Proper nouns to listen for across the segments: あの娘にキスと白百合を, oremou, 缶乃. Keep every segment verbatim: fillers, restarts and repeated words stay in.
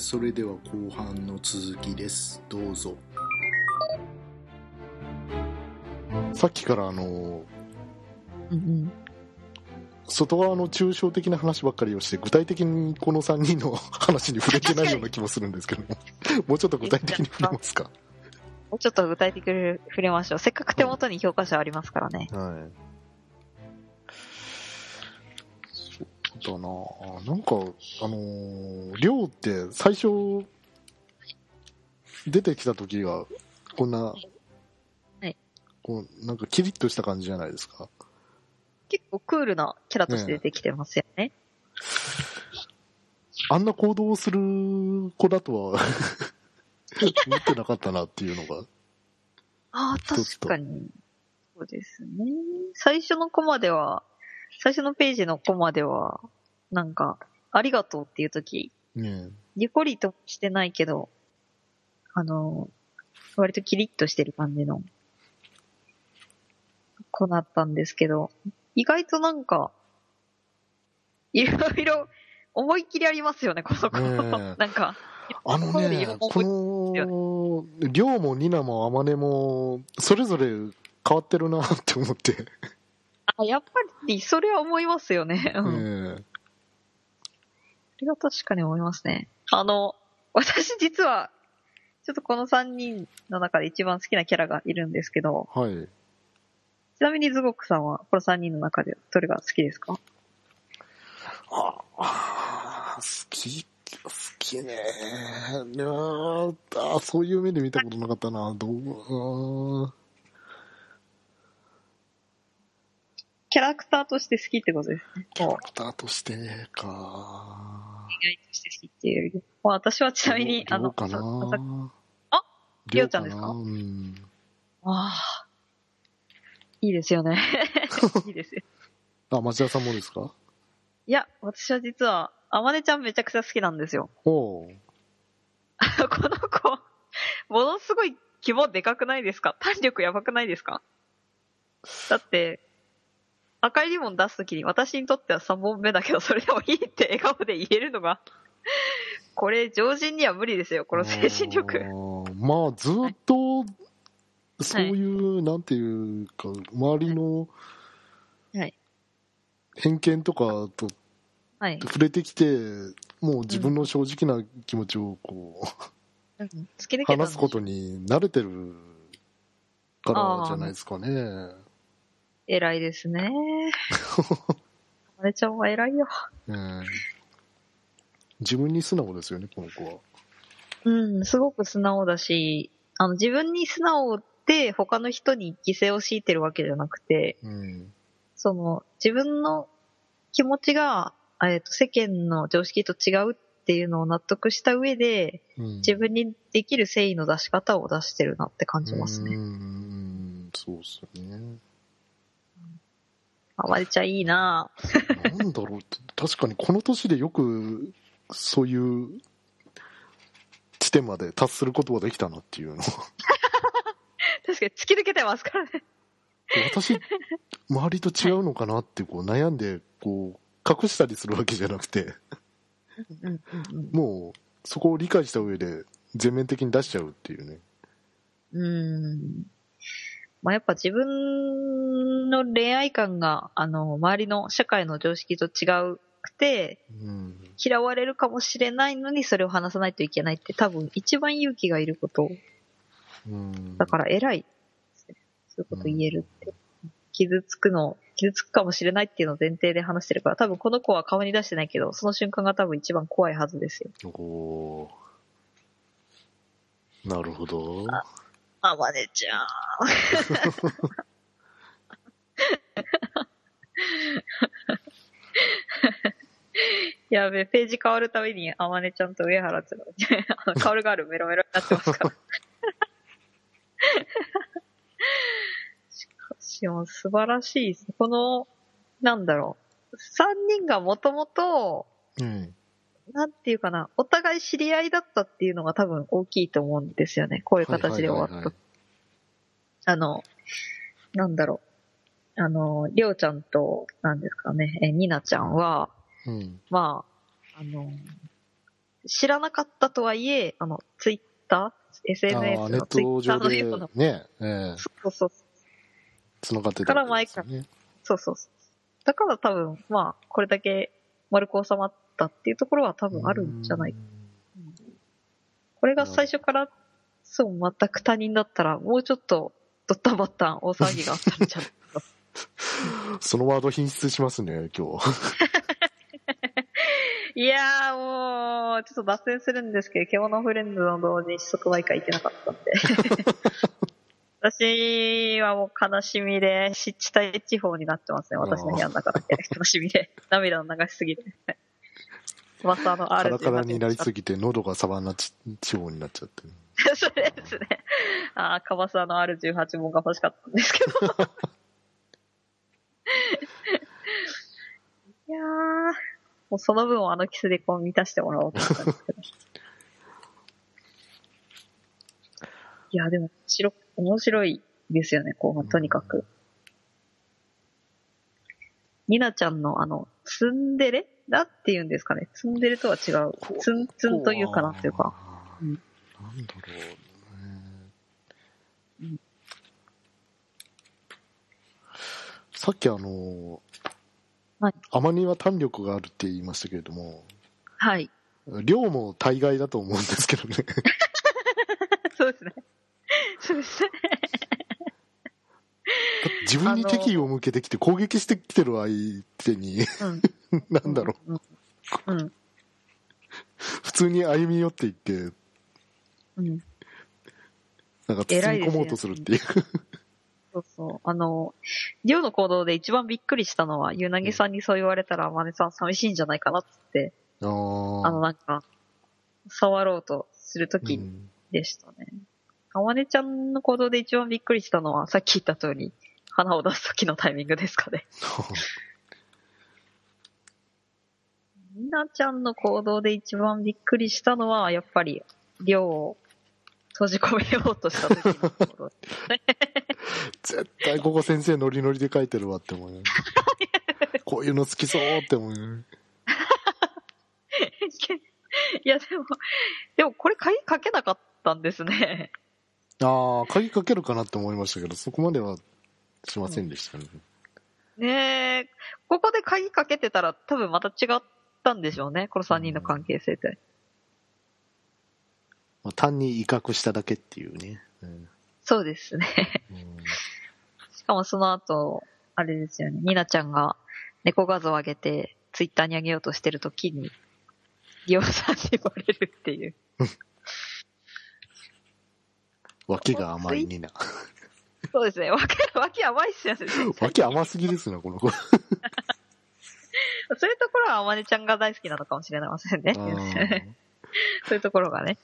それでは後半の続きです。どうぞ。さっきからあの、うんうん、外側の抽象的な話ばっかりをして具体的にこのさんにんの話に触れてないような気もするんですけどももうちょっと具体的に触れますか？もうちょっと具体的に触れましょう。せっかく手元に教科書ありますからね。はい、だなぁ。なんか、あのー、量って最初出てきた時がこんな、はい、こうなんかキリッとした感じじゃないですか。結構クールなキャラとして出てきてますよね。ね、あんな行動をする子だとは思ってなかったなっていうのがああ、確かにそうですね。最初の子までは最初のページのコマでは、なんか、ありがとうっていうとき、ね、ゆこりとしてないけど、あの、割とキリッとしてる感じの子だったんですけど、意外となんか、いろいろ思い切りありますよね、この子。ね、なんか、あのね、この、りょうもになもあまねも、それぞれ変わってるなって思って。やっぱりそれは思いますよね。うん、えー、それは確かに思いますね。あの、私実はちょっとこのさんにんの中で一番好きなキャラがいるんですけど、はい、ちなみにズゴクさんはこのさんにんの中でどれが好きですか？ああ、好き好きね。いやー、あ、そういう目で見たことなかったな。どう。キャラクターとして好きってことですね。キャラクターとしてか。意外として好きっていう。まあ、私はちなみに、あの、あ、りょうちゃんですか？うん。ああ。いいですよね。いいですよ。あ、町田さんもですか？いや、私は実は、あまねちゃんめちゃくちゃ好きなんですよ。おう。あの、この子、ものすごい規模でかくないですか？体力やばくないですか？だって、赤いリボン出すときに、私にとってはさんぼんめだけど、それでもいいって笑顔で言えるのが、これ、常人には無理ですよ、この精神力。あ、まあ、ずっと、そういう、はい、なんていうか、周りの偏見とかと触れてきて、もう自分の正直な気持ちをこう、うん、話すことに慣れてるからじゃないですかね。偉いですね。あれちゃんは偉いよ。えー、自分に素直ですよね、この子は。うん、すごく素直だし、あの、自分に素直で他の人に犠牲を強いてるわけじゃなくて、うん、その、自分の気持ちが、えーと、世間の常識と違うっていうのを納得した上で、うん、自分にできる誠意の出し方を出してるなって感じますね。うん、そうですね。あまりちゃいいなぁ。なんだろう、確かにこの年でよくそういう地点まで達することはできたなっていうの確かに突き抜けてますからね。私、周りと違うのかなってこう悩んでこう隠したりするわけじゃなくてもうそこを理解した上で全面的に出しちゃうっていうね。うーん、まあ、やっぱ自分の恋愛観が、あの、周りの社会の常識と違うくて、うん、嫌われるかもしれないのにそれを話さないといけないって多分一番勇気がいること。うん、だから偉いですね。そういうこと言えるって。うん、傷つくの、傷つくかもしれないっていうのを前提で話してるから、多分この子は顔に出してないけど、その瞬間が多分一番怖いはずですよ。おー。なるほど。あまねちゃんやべえ、ページ変わるたびにあまねちゃんと上原ちゃんあのカオルガールメロメロになってますからしかしも素晴らしいですね。この、なんだろう、さんにんがもともと、うん、なんていうかな、お互い知り合いだったっていうのが多分大きいと思うんですよね。こういう形で終わった。はいはいはいはい、あの、なんだろう。あの、りょうちゃんと、なんですかね、え、になちゃんは、うん、まあ、あの、知らなかったとはいえ、あの、ツイッター エスエヌエス のツイッターのような。ね、えー、そうそう。繋がってたんですよね。から前から。そうそう。だから多分、まあ、これだけ丸く収まったっていうところは多分あるんじゃない。うん、これが最初から、そう、全く他人だったら、もうちょっと、ドッタンバッタン大騒ぎがあったんじゃないか。そのワード品質しますね、今日。いやーもう、ちょっと脱線するんですけど、獣フレンズの同時に試食毎回行けなかったんで。私はもう悲しみで、湿地帯地方になってますね、私の部屋の中だけ。悲しみで、涙を流しすぎて。噂のあるカラカラになりすぎて、喉がサバンナ地方になっちゃってる。そうですね。ああ、カバサの アールじゅうはち もが欲しかったんですけど。いやー、もうその分をあのキスでこう満たしてもらおうと思ったんですけど。いやー、でも面白いですよね、後半、とにかく。ニナちゃんのあの、ツンデレだって言うんですかね。ツンデレとは違う。ツンツンというかなっていうか。うんなんだろうね。さっきあの、はい、甘煮は胆力があるって言いましたけれども、はい。量も大概だと思うんですけどね。そうですね。そうですね。自分に敵意を向けてきて攻撃してきてる相手に、うん、なんだろう、うんうん。普通に歩み寄っていって。うん、なんか包み込もうとするっていう、ね、そうそうあのリオの行動で一番びっくりしたのはユナギさんにそう言われたらマネさん寂しいんじゃないかなっつって、あのなんか触ろうとするときでしたね。あまねちゃんの行動で一番びっくりしたのはさっき言った通り花を出すときのタイミングですかね。みなちゃんの行動で一番びっくりしたのはやっぱりリオを閉じ込めようとした時のところ絶対ここ先生ノリノリで書いてるわって思う、ね、こういうの好きそうって思う、ね、いやでもでもこれ鍵かけなかったんですね。ああ鍵かけるかなって思いましたけどそこまではしませんでしたね、うん、ねえここで鍵かけてたら多分また違ったんでしょうねこのさんにんの関係性って、うんまあ、単に威嚇しただけっていうね。うん、そうですね。うん、しかもその後、あれですよね。ニナちゃんが猫画像を上げて、ツイッターに上げようとしてるときに、リオさんにバレるっていう。脇が甘いニナ。そうですね。脇、脇甘いっすよね。脇甘すぎですね、この子。そういうところはあまねちゃんが大好きなのかもしれませんね。そういうところがね。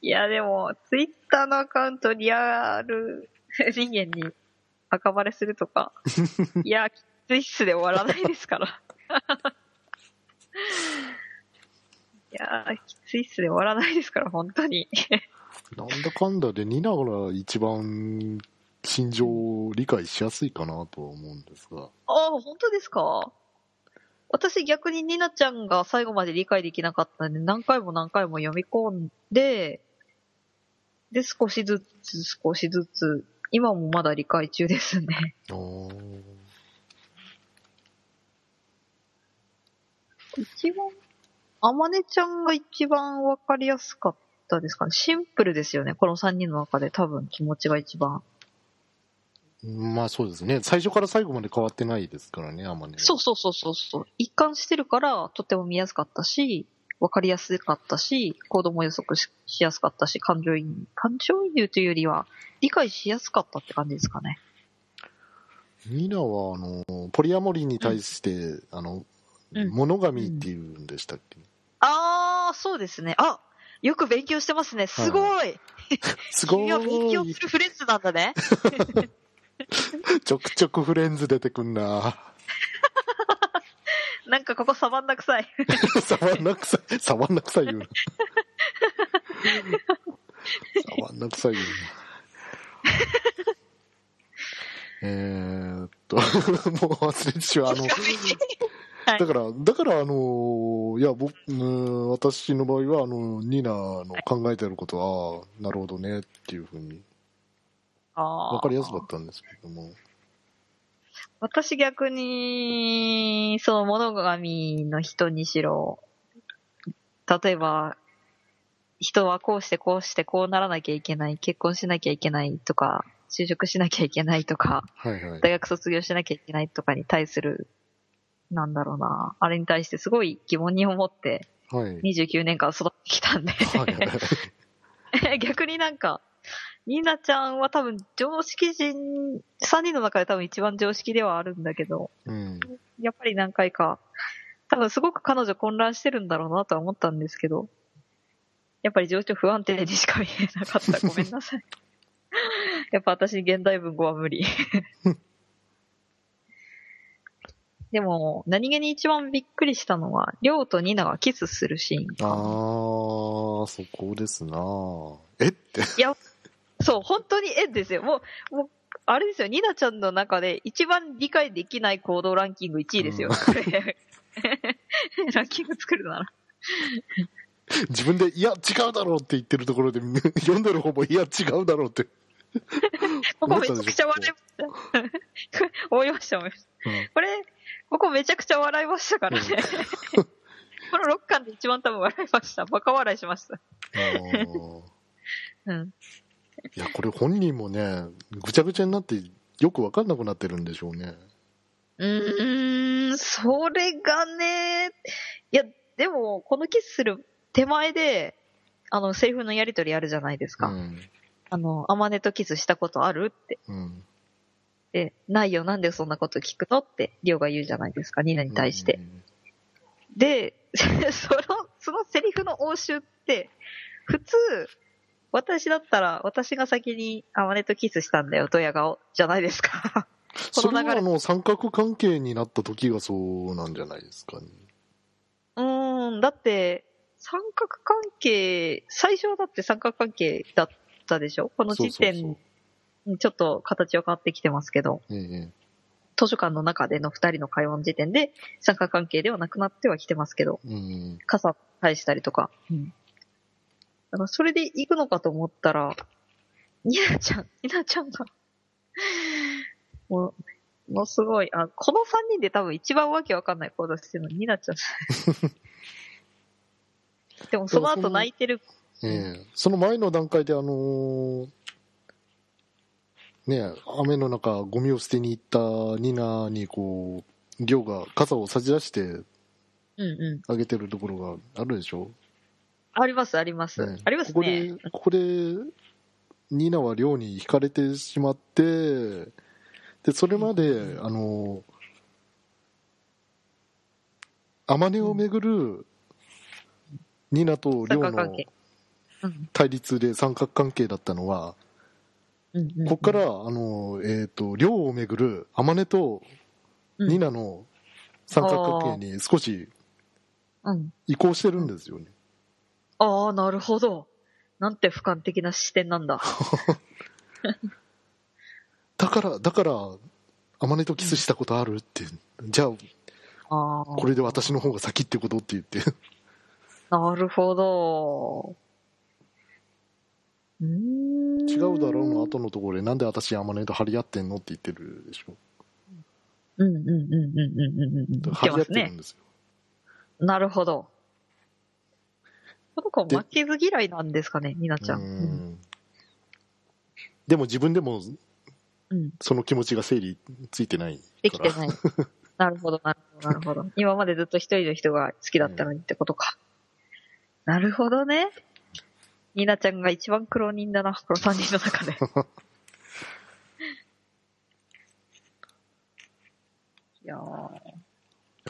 いやでもツイッターのアカウントリアル人間に赤バレするとかいやきついっすで終わらないですからいやきついっすで終わらないですから本当になんだかんだでニナが一番心情を理解しやすいかなとは思うんですがああ本当ですか私逆にニナちゃんが最後まで理解できなかったので何回も何回も読み込んで、で少しずつ少しずつ、今もまだ理解中ですね。一番、あまねちゃんが一番わかりやすかったですかね。シンプルですよね。このさんにんの中で多分気持ちが一番。まあそうですね。最初から最後まで変わってないですからね、あんまり。そうそうそうそう。一貫してるから、とても見やすかったし、わかりやすかったし、行動も予測 し, しやすかったし、感情移入、感情移入というよりは、理解しやすかったって感じですかね。ニナは、あの、ポリアモリーに対して、うん、あの、うん、物神っていうんでしたっけ、うん、あー、そうですね。あよく勉強してますね。すごい、はい、すごい。君は勉強するフレンズなんだね。ちょくちょくフレンズ出てくんななんかここサバンナ臭いサバンナ臭いサバンナ臭い言うなサバンナ臭い言うなえーっともう忘れてしまうあのはい、だからだからあのいや僕うん私の場合はあのニーナの考えてることは、はい、あなるほどねっていうふうに分かりやすかったんですけども、私逆にそう物神の人にしろ例えば人はこうしてこうしてこうならなきゃいけない結婚しなきゃいけないとか就職しなきゃいけないとか、はいはい、大学卒業しなきゃいけないとかに対するなんだろうなあれに対してすごい疑問に思ってにじゅうきゅうねんかん育ってきたんで、はい、逆になんかニーナちゃんは多分常識人さんにんの中で多分一番常識ではあるんだけど、うん、やっぱり何回か多分すごく彼女混乱してるんだろうなとは思ったんですけど、やっぱり情緒不安定にしか見えなかった。ごめんなさいやっぱ私現代文語は無理でも何気に一番びっくりしたのはリョウとニナがキスするシーンかな。あーそこですなえっていやそう本当にえですよ。もう、もうあれですよ、ニナちゃんの中で一番理解できない行動ランキングいちいですよ、うん、ランキング作るなら自分でいや違うだろうって言ってるところで読んでる方もいや違うだろうってここめちゃくちゃ笑いました思いました思いました、うん、これここめちゃくちゃ笑いましたからね、うん、このろっかんで一番多分笑いました。バカ笑いしましたうん、いやこれ本人もねぐちゃぐちゃになってよく分かんなくなってるんでしょうね。うーんそれがね、いやでもこのキスする手前であのセリフのやり取りあるじゃないですか、うん、あのあまねとキスしたことあるって、うん、でないよなんでそんなこと聞くのってリョウが言うじゃないですかニナに対して、うん、でそのそのセリフの応酬って普通私だったら私が先にあまねとキスしたんだよドヤ顔じゃないですかその流れそれはあの三角関係になった時がそうなんじゃないですかね。うーんだって三角関係最初だって三角関係だったでしょ。この時点ちょっと形は変わってきてますけど、そうそうそう、ええ、図書館の中でのふたりの会話の時点で三角関係ではなくなってはきてますけど、うん、傘返したりとか、うん、だからそれで行くのかと思ったらニナちゃんニナちゃんがもうもうすごいあこのさんにんで多分一番わけわかんない行動してるのにニナちゃんでもその後泣いてる、えー、その前の段階であのー、ね雨の中ゴミを捨てに行ったニナにこうリョウが傘を差し出してあげてるところがあるでしょ、うんうん、ありますあります、ね、ありますね。ここでここでニナはリョウに惹かれてしまって、でそれまで、うん、あのあまねをめぐる、うんニナとリョウの対立で三角関係だったのは、うんうん、ここからあの、えーと、リョウをめぐるあまねとニナの三角関係に少し移行してるんですよね、うんうん、ああなるほど、なんて俯瞰的な視点なんだだからだからあまねとキスしたことあるってじゃあ、 あこれで私の方が先ってことって言ってなるほど。うーん違うだろうの後のところでなんで私あまねと張り合ってんのって言ってるでしょ。うんうんうんうんうんうんうん。張り合ってるんですよ。すね、なるほど。この子負けず嫌いなんですかねニナちゃん。うんでも自分でも、うん、その気持ちが整理ついてないから。できてない。なるほどなるほどなるほど。今までずっと一人の人が好きだったのにってことか。なるほどね。ニナちゃんが一番苦労人だな、このさんにんの中で。いや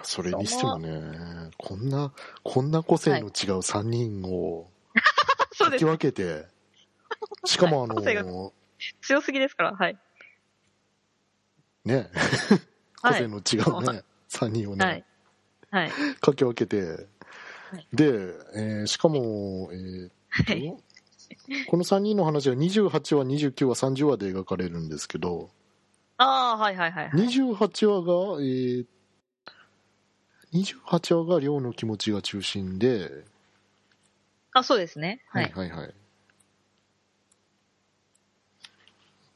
それにしてもね、こんな、こんな個性の違うさんにんを引き分けて、はい、しかもあの、強すぎですから、はい。ね個性の違うね、はい、さんにんをね、はいはい、かき分けて、で、えー、しかも、えーはい、このさんにんの話はにじゅうはちわにじゅうきゅうわさんじゅうわで描かれるんですけど、ああはいはいはい、はい、にじゅうはちわが、えー、にじゅうはちわが亮の気持ちが中心で、あ、そうですね、はい、はいはいはい。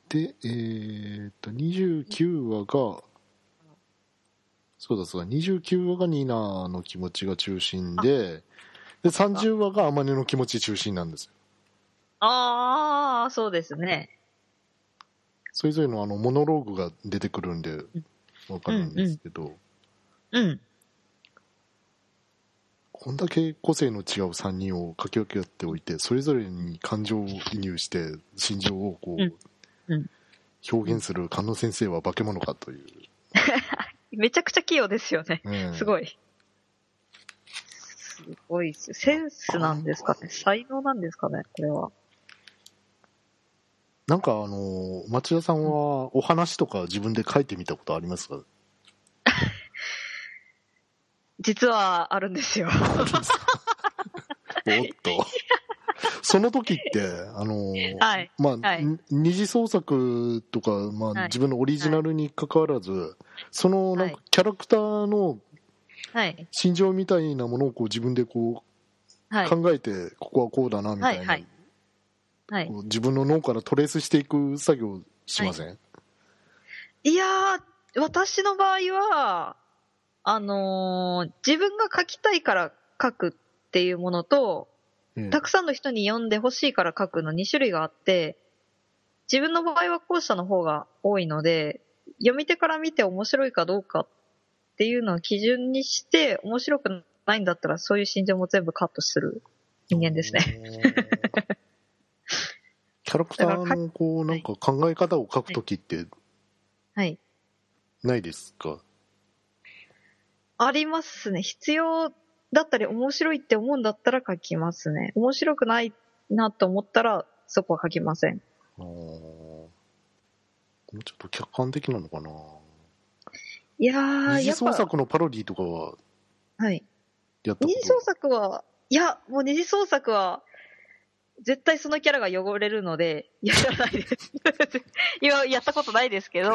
で、えー、っとにじゅうきゅうわが、そうだそうだ、にじゅうきゅうわがニナの気持ちが中心で、でさんじゅうわが天音の気持ち中心なんですよ。ああ、そうですね。それぞれのあのモノローグが出てくるんで分かるんですけど、うん、うん、こんだけ個性の違うさんにんを書き分けておいて、それぞれに感情を記入して心情をこう表現する菅野先生は化け物かという。めちゃくちゃ器用ですよね。ね、すごい。すごいです。センスなんですかね。才能なんですかね、これは。なんかあの、町田さんはお話とか自分で書いてみたことありますか？実はあるんですよ。おっと。その時って、あの、はい、まあ、はい、二次創作とか、まあ、はい、自分のオリジナルに関わらず、はい、そのなんかキャラクターの心情みたいなものをこう自分でこう、はい、考えて、ここはこうだなみたいな、はいはいはい、自分の脳からトレースしていく作業しません？はい、いやー、私の場合はあのー、自分が書きたいから書くっていうものと、うん、たくさんの人に読んでほしいから書くのに種類があって、自分の場合は後者の方が多いので、読み手から見て面白いかどうかっていうのを基準にして、面白くないんだったらそういう心情も全部カットする人間ですね。キャラクターのこうなんか考え方を書くときってないですか？はいはい、ありますね。必要だったり面白いって思うんだったら書きますね。面白くないなと思ったらそこは書きません。あ、もうちょっと客観的なのかな。いやー、二次創作のパロディとかはやったこと？はい、二次創作は、いや、もう二次創作は絶対そのキャラが汚れるのでやらないです。今やったことないですけど、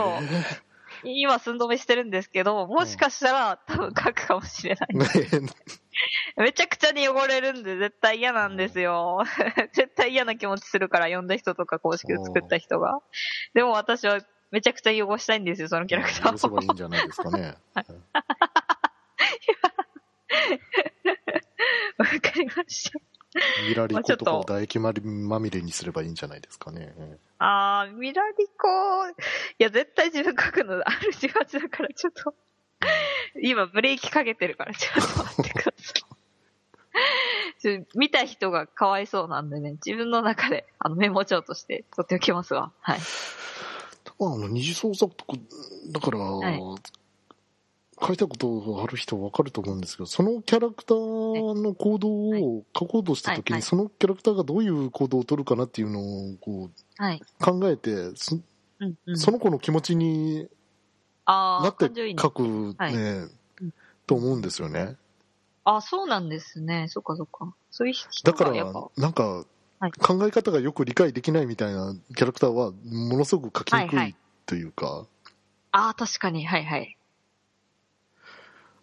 えー、今寸止めしてるんですけど、もしかしたら、うん、多分書くかもしれない。めちゃくちゃに汚れるんで絶対嫌なんですよ。絶対嫌な気持ちするから、読んだ人とか公式で作った人が。でも私はめちゃくちゃ汚したいんですよ、そのキャラクターを。汚せばいいんじゃないですかね。わかりました。ミラリコとかを唾液まみれにすればいいんじゃないですかね。ああ、ミラリコ、いや絶対自分書くのあるじわちだからちょっと、今ブレーキかけてるからちょっと待ってください。見た人がかわいそうなんでね、自分の中であのメモ帳として取っておきますわ。はい。あの二次創作とかだから、はい、書いたことある人はわかると思うんですけど、そのキャラクターの行動を書こうとしたときに、はいはいはい、そのキャラクターがどういう行動を取るかなっていうのをこう、はい、考えて そ,、うんうん、その子の気持ちになって書くね、はい、と思うんですよね。あ、そうなんですね。そっかそっか。そういう人がやっぱだからなんか、はい、考え方がよく理解できないみたいなキャラクターはものすごく書きにくいというか、はいはい、ああ確かに、はいはい、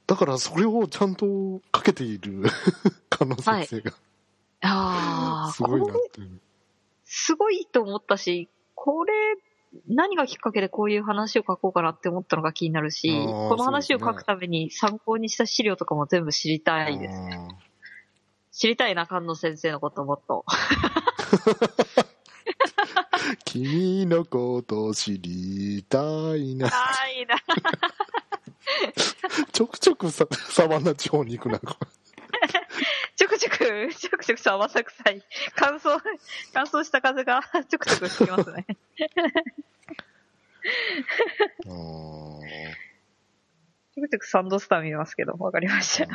だからそれをちゃんとかけている可能性が、はい、ああすごいなっていう、すごいと思ったし、これ何がきっかけでこういう話を書こうかなって思ったのが気になるし、この話を書くために参考にした資料とかも全部知りたいですね。知りたいな、菅野先生のこともっと。君のこと知りたいな。ないな。ちょくちょくサバンナ地方に行くな。ちょくちょくちょくちょくサバサ臭い乾燥乾燥した風がちょくちょく吹きますね。あー、ちょくちょくサンドスター見ますけど、わかりました。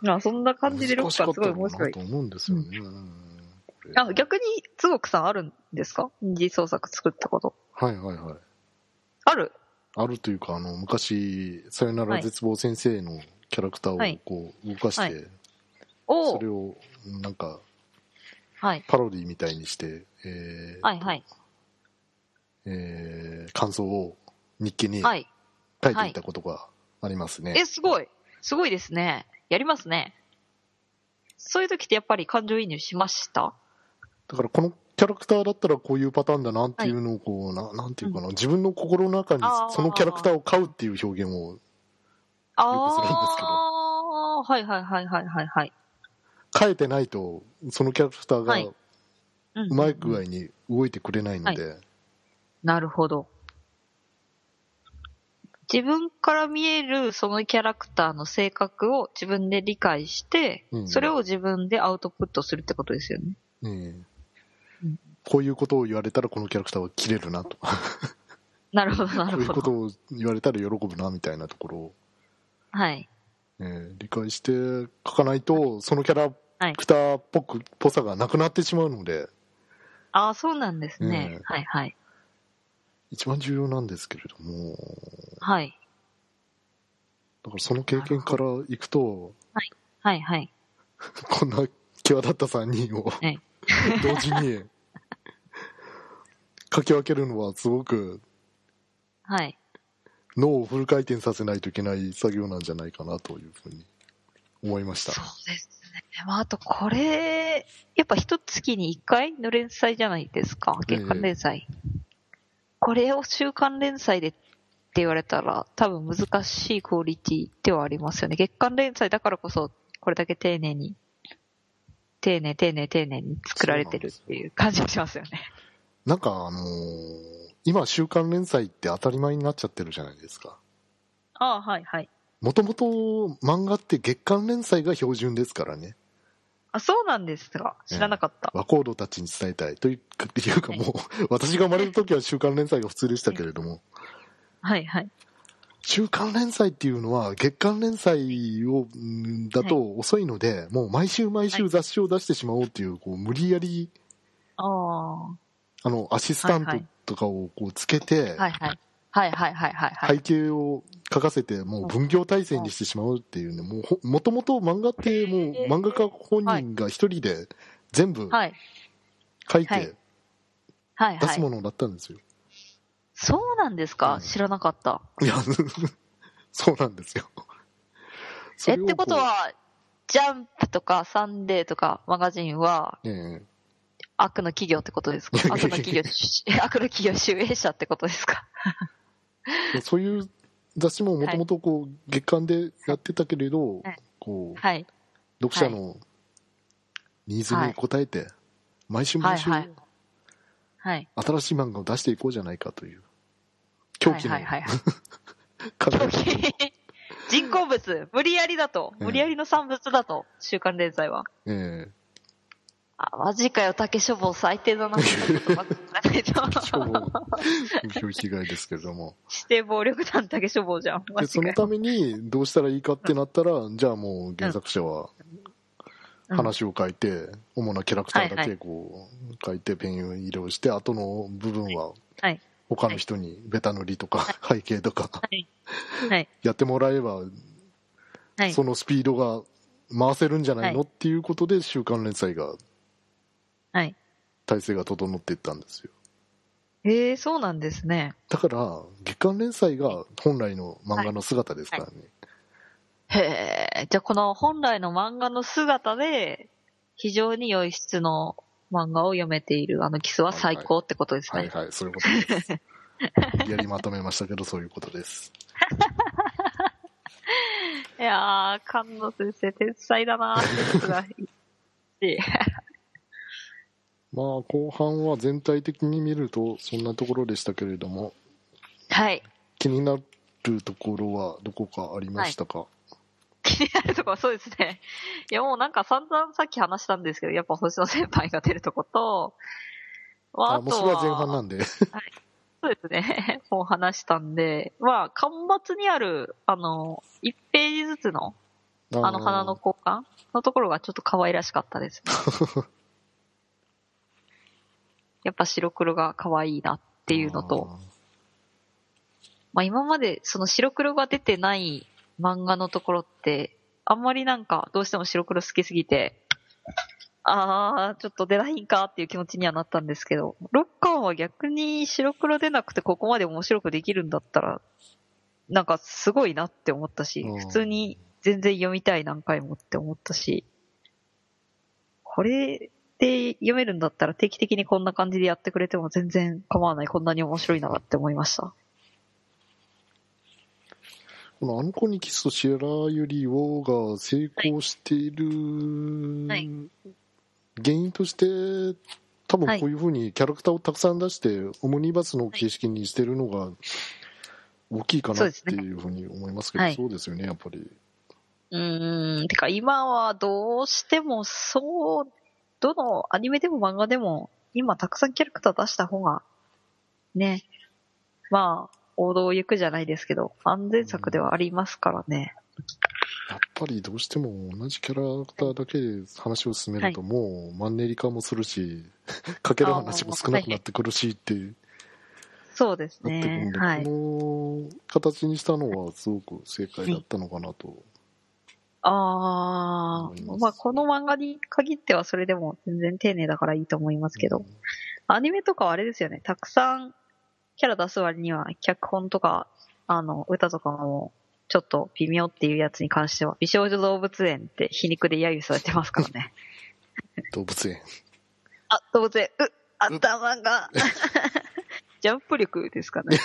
まあそんな感じでロッカーすごい面白いと思うんですよね。うん、あ、逆につごくさんあるんですか？二次創作作ったこと？はいはいはい。ある。あるというか、あの昔さよなら絶望先生のキャラクターをこう動かして、はいはい、それをなんか、はい、パロディみたいにして、えーはいはいえー、感想を日記に書いていたことがあありますね。え、すごい。すごいですね。やりますね。そういう時ってやっぱり感情移入しました？だからこのキャラクターだったらこういうパターンだなっていうのをこう、はい、な, なんていうかな、うん、自分の心の中にそのキャラクターを飼うっていう表現をよくするんですけど、あ、はいはいはいはいはいはい、飼えてないとそのキャラクターがうまい具合に動いてくれないので、はい、うんうん、はい、なるほど。自分から見えるそのキャラクターの性格を自分で理解して、うん、それを自分でアウトプットするってことですよね。うん、こういうことを言われたらこのキャラクターはキレるなとなるほどなるほど。こういうことを言われたら喜ぶなみたいなところを、はい、ね、理解して書かないとそのキャラクターっぽく、はい、ぽさがなくなってしまうので。ああ、そうなんですね、ね、はいはい。一番重要なんですけれども、はい。だからその経験からいくと、はいはいはい。こんな際立ったさんにんを、はい、同時に書き分けるのはすごく、はい。脳をフル回転させないといけない作業なんじゃないかなというふうに思いました。そうですね。まあ、あとこれやっぱ一月にいっかいの連載じゃないですか。月刊連載。えーこれを週刊連載でって言われたら多分難しいクオリティではありますよね。月刊連載だからこそこれだけ丁寧に丁寧丁寧丁寧に作られてるっていう感じがしますよね。なんかあのー、今週刊連載って当たり前になっちゃってるじゃないですか。ああ、はいはい。もともと漫画って月刊連載が標準ですからね。あ、そうなんですか。知らなかった。若人たちに伝えたいというか、もう私が生まれる時は週刊連載が普通でしたけれども、はいはい。週刊連載っていうのは月刊連載をだと遅いので、はい、もう毎週毎週雑誌を出してしまおうっていう、こう無理やり、ああのアシスタントとかをこうつけて、はいはいはいはいはいはい、背景を書かせてもう分業体制にしてしまうっていうね。もうもともと漫画ってもう漫画家本人が一人で全部書いて出すものだったんですよ。そうなんですか、うん、知らなかった。いやそうなんですよ。えってことはジャンプとかサンデーとかマガジンは、ええ、悪の企業ってことですか。悪の企業悪の企業集英社ってことですかそういう雑誌ももともとこう月間でやってたけれど、はい、こう、はい、読者のニーズに応えて毎週毎週新しい漫画を出していこうじゃないかという狂気の人工物、無理やりだと、無理やりの産物だと、えー、週刊連載は、えー、あ、マジかよ、竹書房最低だなって拒否外ですけれども指定暴力団竹書房じゃん。でそのためにどうしたらいいかってなったら、うん、じゃあもう原作者は話を書いて、うん、主なキャラクターだけこう書いてペンを入れをして、はいはい、後の部分は他の人にベタ塗りとか、はい、背景とか、はいはい、やってもらえば、はい、そのスピードが回せるんじゃないの、はい、っていうことで週刊連載が、はい、体制が整っていったんですよ。えー、そうなんですね。だから月刊連載が本来の漫画の姿ですからね、はいはい、へえ。じゃあこの本来の漫画の姿で非常に良い質の漫画を読めているあのキスは最高ってことですね。はいはい、はいはい、そういうことですやりまとめましたけどそういうことですいやー、菅野先生天才だなーってがまあ、後半は全体的に見るとそんなところでしたけれども、はい、気になるところはどこかありましたか、はい、気になるところはそうですね。いや、もうなんか散々さっき話したんですけど、やっぱ星野先輩が出るとこと、あとは、あ、もうそれは前半なんで、はい、そうですね、もう話したんで、まあ、巻末にあるあのいちページずつのあの花の交換のところがちょっと可愛らしかったですねやっぱ白黒が可愛いなっていうのと、あ、まあ、今までその白黒が出てない漫画のところって、あんまりなんかどうしても白黒好きすぎて、あー、ちょっと出ないんかっていう気持ちにはなったんですけど、ろっかんは逆に白黒出なくてここまで面白くできるんだったら、なんかすごいなって思ったし、普通に全然読みたい何回もって思ったし、これで読めるんだったら定期的にこんな感じでやってくれても全然構わない、こんなに面白いなって思いました。あの子にキスとシェラユリオが成功している原因として多分こういうふうにキャラクターをたくさん出してオムニバスの形式にしてるのが大きいかなっていうふうに思いますけど、そうですよね、やっぱり。うーん、てか今はどうしてもそう、どのアニメでも漫画でも今たくさんキャラクター出した方がね、まあ王道を行くじゃないですけど安全策ではありますからね、うん、やっぱりどうしても同じキャラクターだけで話を進めると、はい、もうマンネリ化もするしかける話も少なくなってくるしって、はい、そうですね、はい、この形にしたのはすごく正解だったのかなと、はい、ああ、まあこの漫画に限ってはそれでも全然丁寧だからいいと思いますけど、うん、アニメとかはあれですよね、たくさんキャラ出す割には脚本とかあの歌とかもちょっと微妙っていうやつに関しては美少女動物園って皮肉で揶揄されてますからね動物園あ、動物園、うっ、頭がジャンプ力ですかね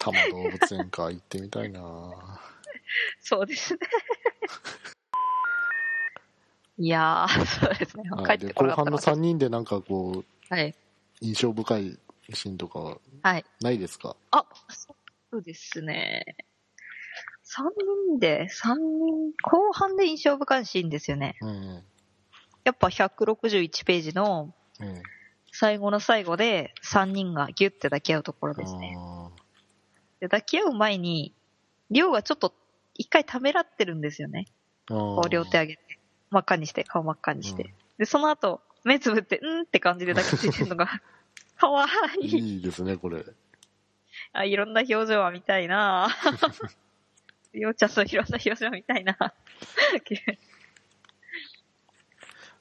多摩動物園か、行ってみたいな。そうですねいやー、そうですね。帰ってこなかった。後半のさんにんでなんかこう、はい、印象深いシーンとかないですか？はい、あ、そうですね。さんにんで、さんにん、後半で印象深いシーンですよね。うん、やっぱひゃくろくじゅういちページの最後の最後でさんにんがギュッて抱き合うところですね。で抱き合う前に、りょうがちょっと一回ためらってるんですよね。こう両手上げて。真っ赤にして、顔真っ赤にして、うん、でその後目つぶってうんって感じで抱きついてるのがかわいいいいですね、これ。あ、いろんな表情は見たいなようちゃんのいろんな表情見たいな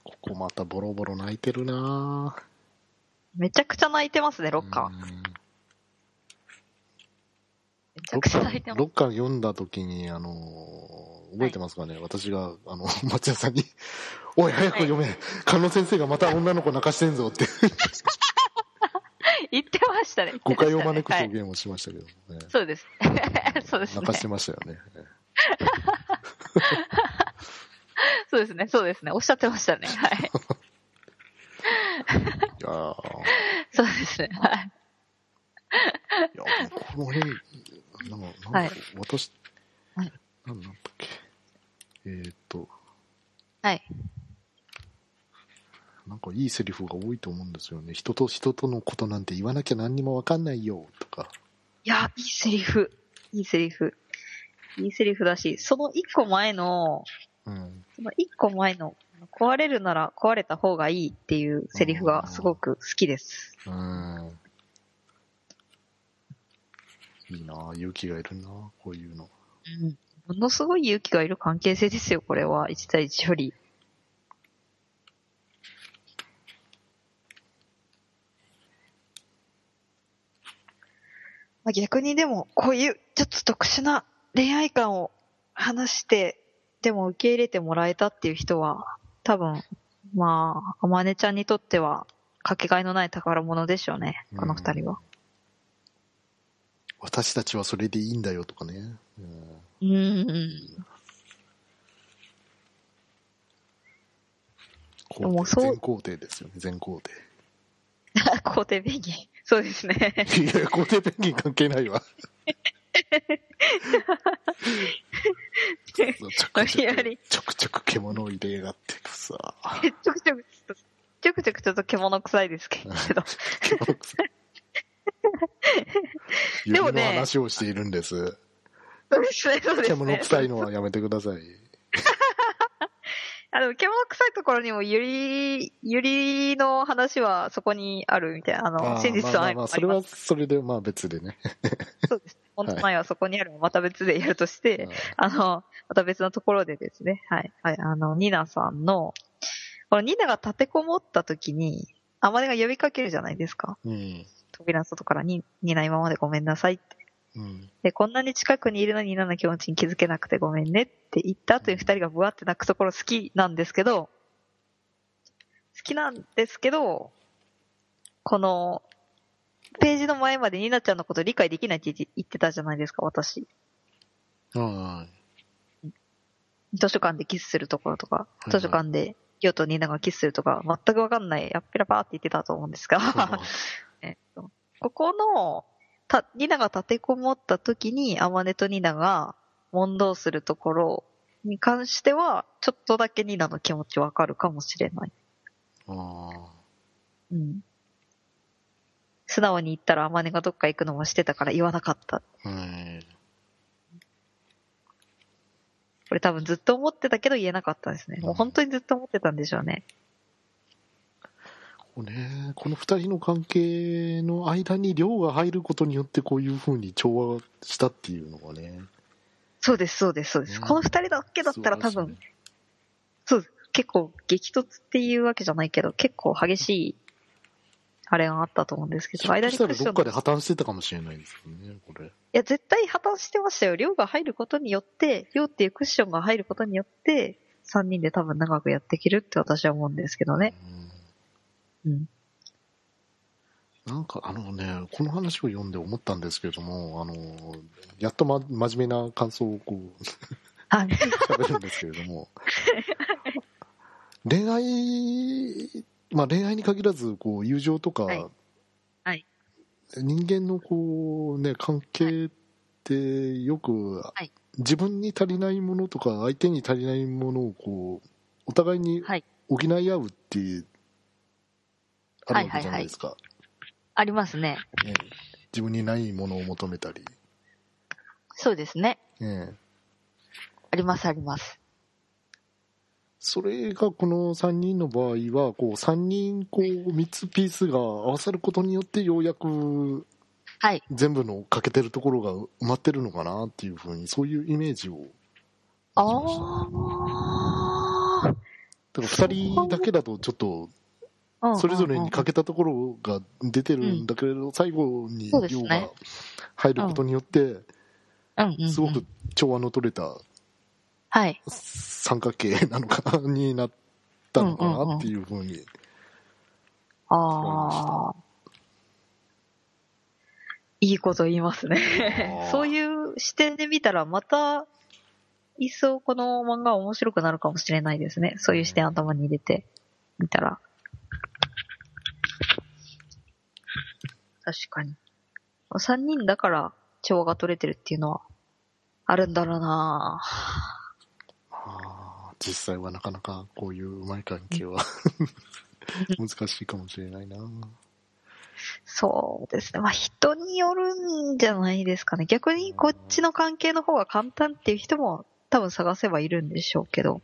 ここまたボロボロ泣いてるな、めちゃくちゃ泣いてますね、ロッカー。めちゃくちゃ泣いてます。ロッカー読んだ時にあのー覚えてますかね、はい、私があの松也さんに「おい早く読め、はい、菅野先生がまた女の子泣かしてんぞ」って言ってましたね。誤解を招く表現をしましたけどね、はい、そうですそうですね、泣かしてましたよねそうですねそうですね、おっしゃってましたね、はいいやーそうですね、はい、いやこの辺なんかなんか、はい、私、はい、何だったっけ、えー、っとはいなんかいいセリフが多いと思うんですよね。人と人とのことなんて言わなきゃ何にも分かんないよとか、いやいいセリフいいセリフいいセリフだし、その一個前の、うん、その一個前の壊れるなら壊れた方がいいっていうセリフがすごく好きです。うん、いいな、勇気がいるな、こういうの。うん、ものすごい勇気がいる関係性ですよ、これは。いち対いちより。まあ、逆にでも、こういうちょっと特殊な恋愛観を話して、でも受け入れてもらえたっていう人は、多分、まあ、あまねちゃんにとっては、かけがえのない宝物でしょうね、この二人は。私たちはそれでいいんだよとかね。うん。うん。もうそう。全肯定ですよね。全肯定。肯定ペンギン。そうですね。いや肯定ペンギン関係ないわ。ちょくちょく獣を入れやがってくさ。ちょくちょくちょくちょくちょっと獣臭いですけど。獣臭い。でもね、の話をしているんです。そうですね、そうですね。獣臭いのはやめてください。あの獣臭いところにもゆりゆりの話はそこにあるみたいな、あの真実と愛もあります。それはそれでまあ別でね。そうですね。本当の愛はそこにあるまた別でやるとして、はい、あのまた別のところでですね、はい、はい、あのニナさんのこのニナが立てこもった時にアマネが呼びかけるじゃないですか、うん、扉の外からにニナ今までごめんなさいって、うん、でこんなに近くにいるのにニナの気持ちに気づけなくてごめんねって言った後にふたりがブワって泣くところ好きなんですけど好きなんですけどこのページの前までニナちゃんのこと理解できないって言ってたじゃないですか私。うん。図書館でキスするところとか、図書館でヨとニナがキスするとか、全くわかんない、やっぺらばーって言ってたと思うんですが、えっと、ここの、た、ニナが立てこもった時に、アマネとニナが問答するところに関しては、ちょっとだけニナの気持ちわかるかもしれない。ああ。うん。素直に言ったらアマネがどっか行くのもしてたから言わなかった。うん。これ多分ずっと思ってたけど言えなかったですね。もう本当にずっと思ってたんでしょうね。うん、こうね、この二人の関係の間に涼が入ることによってこういう風に調和したっていうのがね。そうですそうですそうです。ね、この二人だけだったら多分、そうです、結構激突っていうわけじゃないけど結構激しいあれがあったと思うんですけど、間にどっかで破綻してたかもしれないですよね、これ。いや、絶対破綻してましたよ。量が入ることによって、量っていうクッションが入ることによって、さんにんで多分長くやっていけるって私は思うんですけどね。うん。うん、なんかあのね、この話を読んで思ったんですけれども、あの、やっと、ま、真面目な感想をこう、喋るんですけれども、恋愛、まあ、恋愛に限らずこう友情とか、はいはい、人間のこう、ね、関係ってよく、はい、自分に足りないものとか相手に足りないものをこうお互いに補い合うってあるわけじゃないですか、はいはいはい、あります ね, ね自分にないものを求めたりそうです ね, ねありますありますそれがこのさんにんの場合はこうさんにんこうみっつピースが合わさることによってようやく全部の欠けてるところが埋まってるのかなっていうふうにそういうイメージを持ちました、ね、だからふたりだけだとちょっとそれぞれに欠けたところが出てるんだけれど最後に量が入ることによってすごく調和の取れたはい、三角形なのかになったのかなっていうふうに、うんうんうん、ああいいこと言いますねそういう視点で見たらまた一層この漫画面白くなるかもしれないですねそういう視点頭に入れてみたら確かに三人だから調和が取れてるっていうのはあるんだろうなぁあ実際はなかなかこういううまい関係は難しいかもしれないなそうですねまあ人によるんじゃないですかね逆にこっちの関係の方が簡単っていう人も多分探せばいるんでしょうけど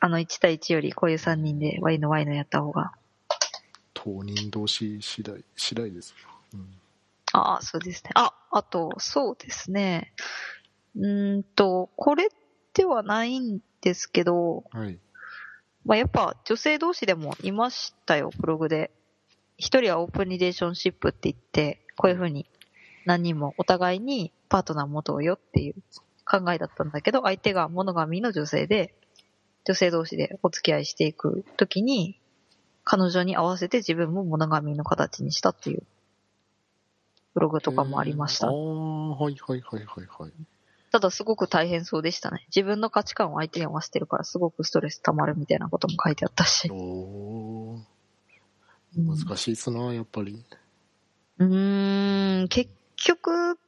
あのいち対いちよりこういうさんにんで Y の Y のやった方が当人同士次第次第です、うん、ああそうですねああとそうですねうんと、これではないんですけど、はい。まあ、やっぱ女性同士でもいましたよ、ブログで。一人はオープンリレーションシップって言って、こういうふうに何人もお互いにパートナー持とうよっていう考えだったんだけど、相手がモノガミの女性で、女性同士でお付き合いしていくときに、彼女に合わせて自分もモノガミの形にしたっていうブログとかもありました。ああ、はいはいはいはいはい。ただすごく大変そうでしたね。自分の価値観を相手に合わせてるからすごくストレス溜まるみたいなことも書いてあったし。おー。難しいっすな、やっぱり。うーん、結局、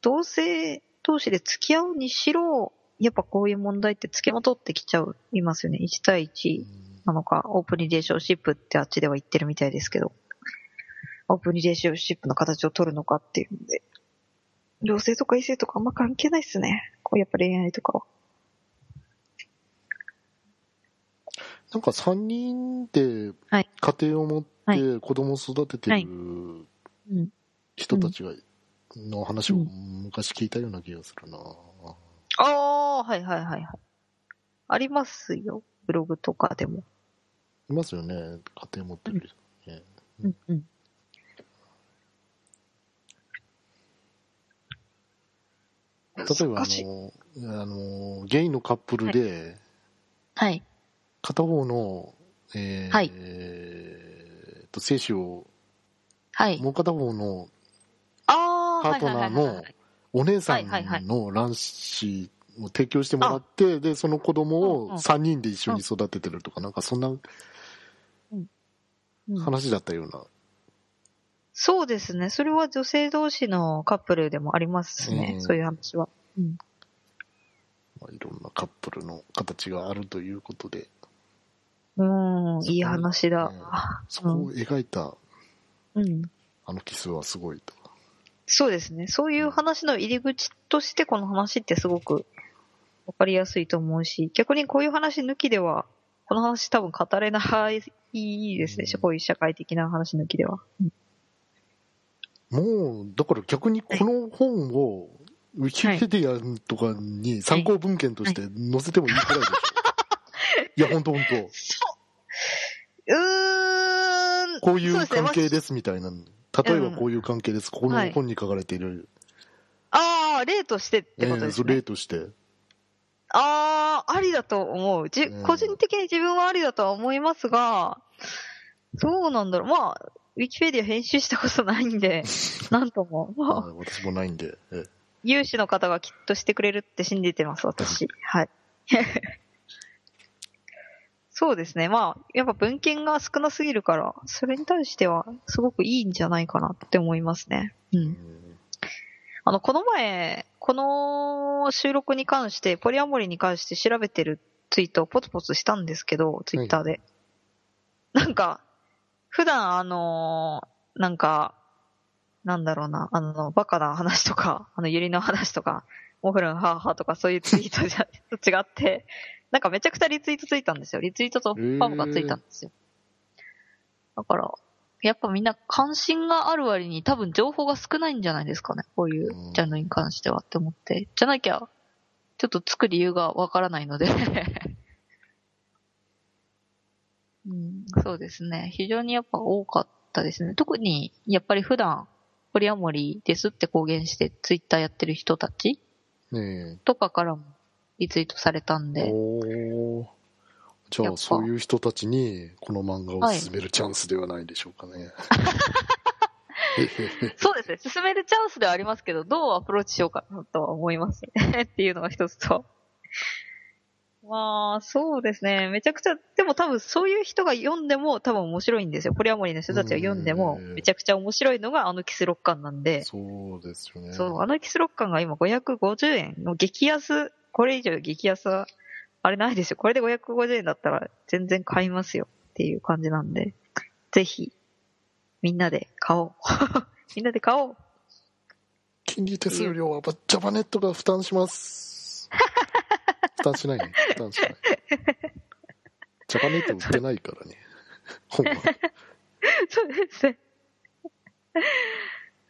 同性同士で付き合うにしろ、やっぱこういう問題って付きまとってきちゃう、いますよね。いち対いちなのか、オープンリレーションシップってあっちでは言ってるみたいですけど、オープンリレーションシップの形を取るのかっていうんで。同性とか異性とかあんま関係ないっすね。こうやっぱ恋愛とかは。なんかさんにんで家庭を持って子供を育ててる人たちの話を昔聞いたような気がするな。ああ、はいはいはいはい。ありますよ。ブログとかでも。いますよね。家庭持ってる人ね。うんうん。例えばあの、あのゲイのカップルで、はいはい、片方の、えーはい、えー、と精子を、はい、もう片方のパートナーのお姉さんの卵子を提供してもらって、はいはいはい、でその子供をさんにんで一緒に育ててるとか、うん、なんかそんな話だったような。そうですね。それは女性同士のカップルでもありますね。うん、そういう話は、うんまあ。いろんなカップルの形があるということで。うん、いい話だ。うん、そこを描いた、うん、あのキスはすごいと。そうですね。そういう話の入り口としてこの話ってすごくわかりやすいと思うし、逆にこういう話抜きでは、この話多分語れないですね。うん、こういう社会的な話抜きでは。うんもうだから逆にこの本をウィキペディアとかに参考文献として載せてもいいくらいでしょ、はい、いや本当本当うーんこういう関係ですみたいな、ね、例えばこういう関係です、うん、ここの本に書かれている、はい、ああ例としてってことですね、えー、例としてああありだと思うじ、えー、個人的に自分はありだとは思いますがどうなんだろうまあウィキペディア編集したことないんで、なんとも。私もないんで。ええ、有志の方がきっとしてくれるって信じてます、私。はい。そうですね。まあ、やっぱ文献が少なすぎるから、それに対してはすごくいいんじゃないかなって思いますね。うん。あの、この前、この収録に関して、ポリアモリに関して調べてるツイートをポツポツしたんですけど、ツイッターで。はい、なんか、普段あのー、なんか、なんだろうな、あの、バカな話とか、あの、ユリの話とか、モフルンハーハーとかそういうツイートじゃと違って、なんかめちゃくちゃリツイートついたんですよ。リツイートとファンがついたんですよ。だから、やっぱみんな関心がある割に多分情報が少ないんじゃないですかね。こういうジャンルに関してはって思って。じゃなきゃ、ちょっとつく理由がわからないので。うん、そうですね。非常にやっぱ多かったですね。特に、やっぱり普段、ポリアモリーですって公言して、ツイッターやってる人たちとかからもリツイートされたんで。おー。じゃあ、そういう人たちに、この漫画を進めるチャンスではないでしょうかね。はい、そうですね。進めるチャンスではありますけど、どうアプローチしようかなとは思いますね。っていうのが一つと。まあ、そうですね。めちゃくちゃ、でも多分そういう人が読んでも多分面白いんですよ。ポリアモリーの人たちが読んでも、めちゃくちゃ面白いのがあのキスろっかんなんで。そうですよね。そう、あのキスろっかんが今ごひゃくごじゅうえんの激安、これ以上激安は、あれないですよ。これでごひゃくごじゅうえんだったら全然買いますよっていう感じなんで、ぜひ、みんなで買おう。みんなで買おう。金利手数料はジャパネットが負担します。負担しないね。負担しない。ジャパネット売ってないからね。本は。そうですね。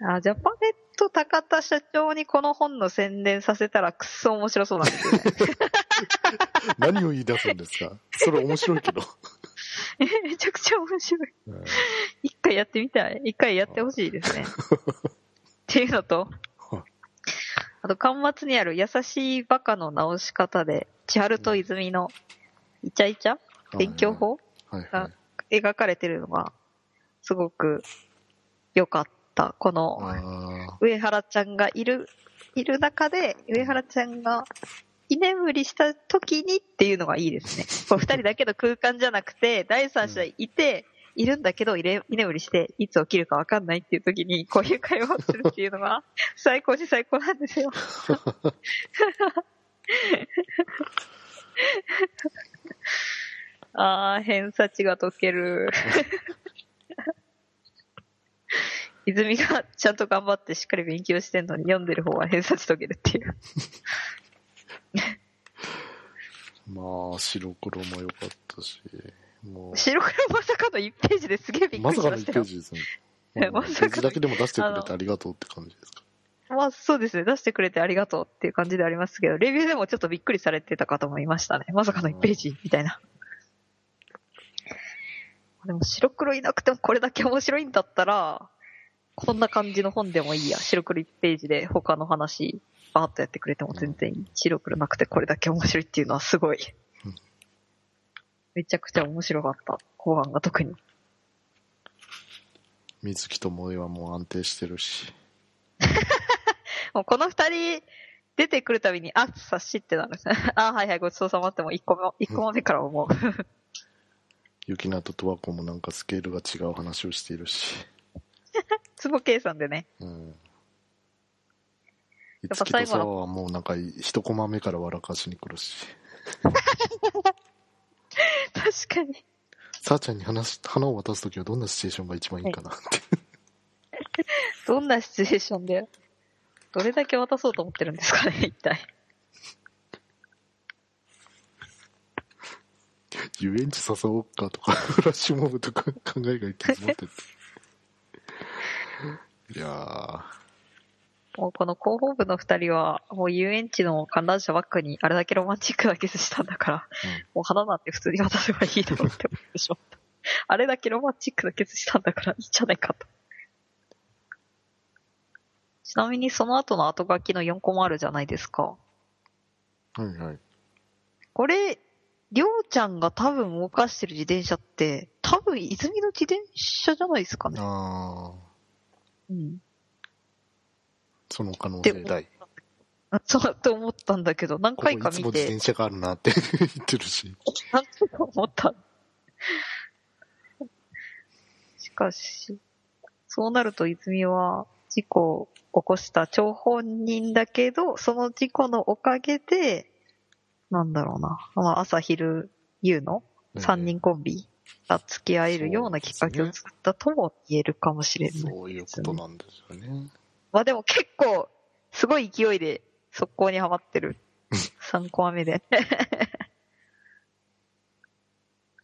あ、ジャパネット高田社長にこの本の宣伝させたらくっそ面白そうなんですよね。何を言い出すんですか？それ面白いけど。めちゃくちゃ面白い。一回やってみたい。一回やってほしいですね。っていうのと。あと、巻末にある優しいバカの直し方で、千春と泉のイチャイチャ勉強法が描かれてるのが、すごく良かった。この、上原ちゃんがいる、いる中で、上原ちゃんが居眠りした時にっていうのがいいですね。こう二人だけの空間じゃなくて、第三者いて、いるんだけど、居眠りして、いつ起きるか分かんないっていう時に、こういう会話をするっていうのは、最高に最高なんですよ。あー、偏差値が解ける。泉がちゃんと頑張ってしっかり勉強してんのに、読んでる方は偏差値解けるっていう。まあ、白黒も良かったし。白黒まさかのいちページですげえびっくりしましたよ。まさかのいちページですね。まあ、まさかページだけでも出してくれてありがとうって感じですか。まあそうですね、出してくれてありがとうっていう感じでありますけど、レビューでもちょっとびっくりされてた方もいましたね。まさかのいちページみたいな。うん、でも白黒いなくてもこれだけ面白いんだったら、こんな感じの本でもいいや。白黒いちページで他の話バーッとやってくれても全然いい。白黒なくてこれだけ面白いっていうのはすごい。めちゃくちゃ面白かった。後半が特に。水木と萌はもう安定してるし。もうこの二人出てくるたびに、あ、察しってなる。あ、はいはい、ごちそうさまってもう一個も、一個目から思う。ユキナとトワコもなんかスケールが違う話をしているし。ツボ計算でね。うん。いつきとさはもうなんか一コマ目から笑かしに来るし。確かに。さあちゃんに話花を渡すときはどんなシチュエーションが一番いいかなって、はい。どんなシチュエーションでどれだけ渡そうと思ってるんですかね、一体。遊園地誘おうかとかフラッシュモブとか考えがいって詰まってる。いやー、もうこの広報部の二人はもう遊園地の観覧車バックにあれだけロマンチックなキスしたんだから、うん、もう花なんて普通に渡せばいいだろうって思ってしまった。あれだけロマンチックなキスしたんだからいいんじゃないかと。ちなみにその後の後書きのよんコマあるじゃないですか。はいはい。これ、りょうちゃんが多分動かしてる自転車って、多分泉の自転車じゃないですかね。ああ。うん。その可能性大。そうと思ったんだけど、何回か見て。ここいつも自転車があるなって言ってるし。何回か思った。しかし、そうなると泉は事故、起こした張本人だけど、その事故のおかげで、なんだろうな、まあ、朝昼夕のさんにんコンビが付き合えるようなきっかけを作ったとも言えるかもしれないですね。そういうことなんですよね。まあでも結構、すごい勢いで速攻にはまってる。さんコマ目で。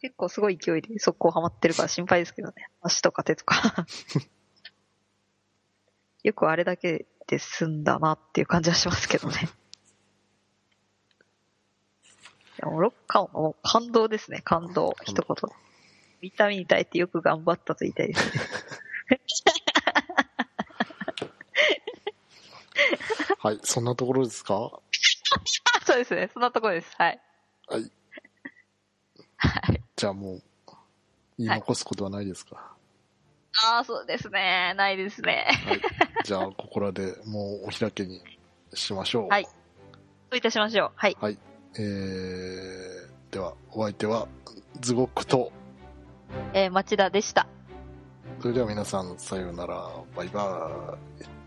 結構すごい勢いで速攻はまってるから心配ですけどね。足とか手とか。よくあれだけで済んだなっていう感じはしますけどね。いや、もうろっかんはもう感動ですね、感動。一言。痛みに耐えてよく頑張ったと言いたいですね。はい、そんなところですか？そうですね、そんなところです。はい。はい。はい、じゃあもう、言い残すことはないですか？はい、ああ、そうですね。ないですね。はい、じゃあ、ここらでもうお開けにしましょう。はい。そういたしましょう。はい。はい。えー、では、お相手は、ズゴックと、えー、町田でした。それでは皆さん、さようなら。バイバーイ。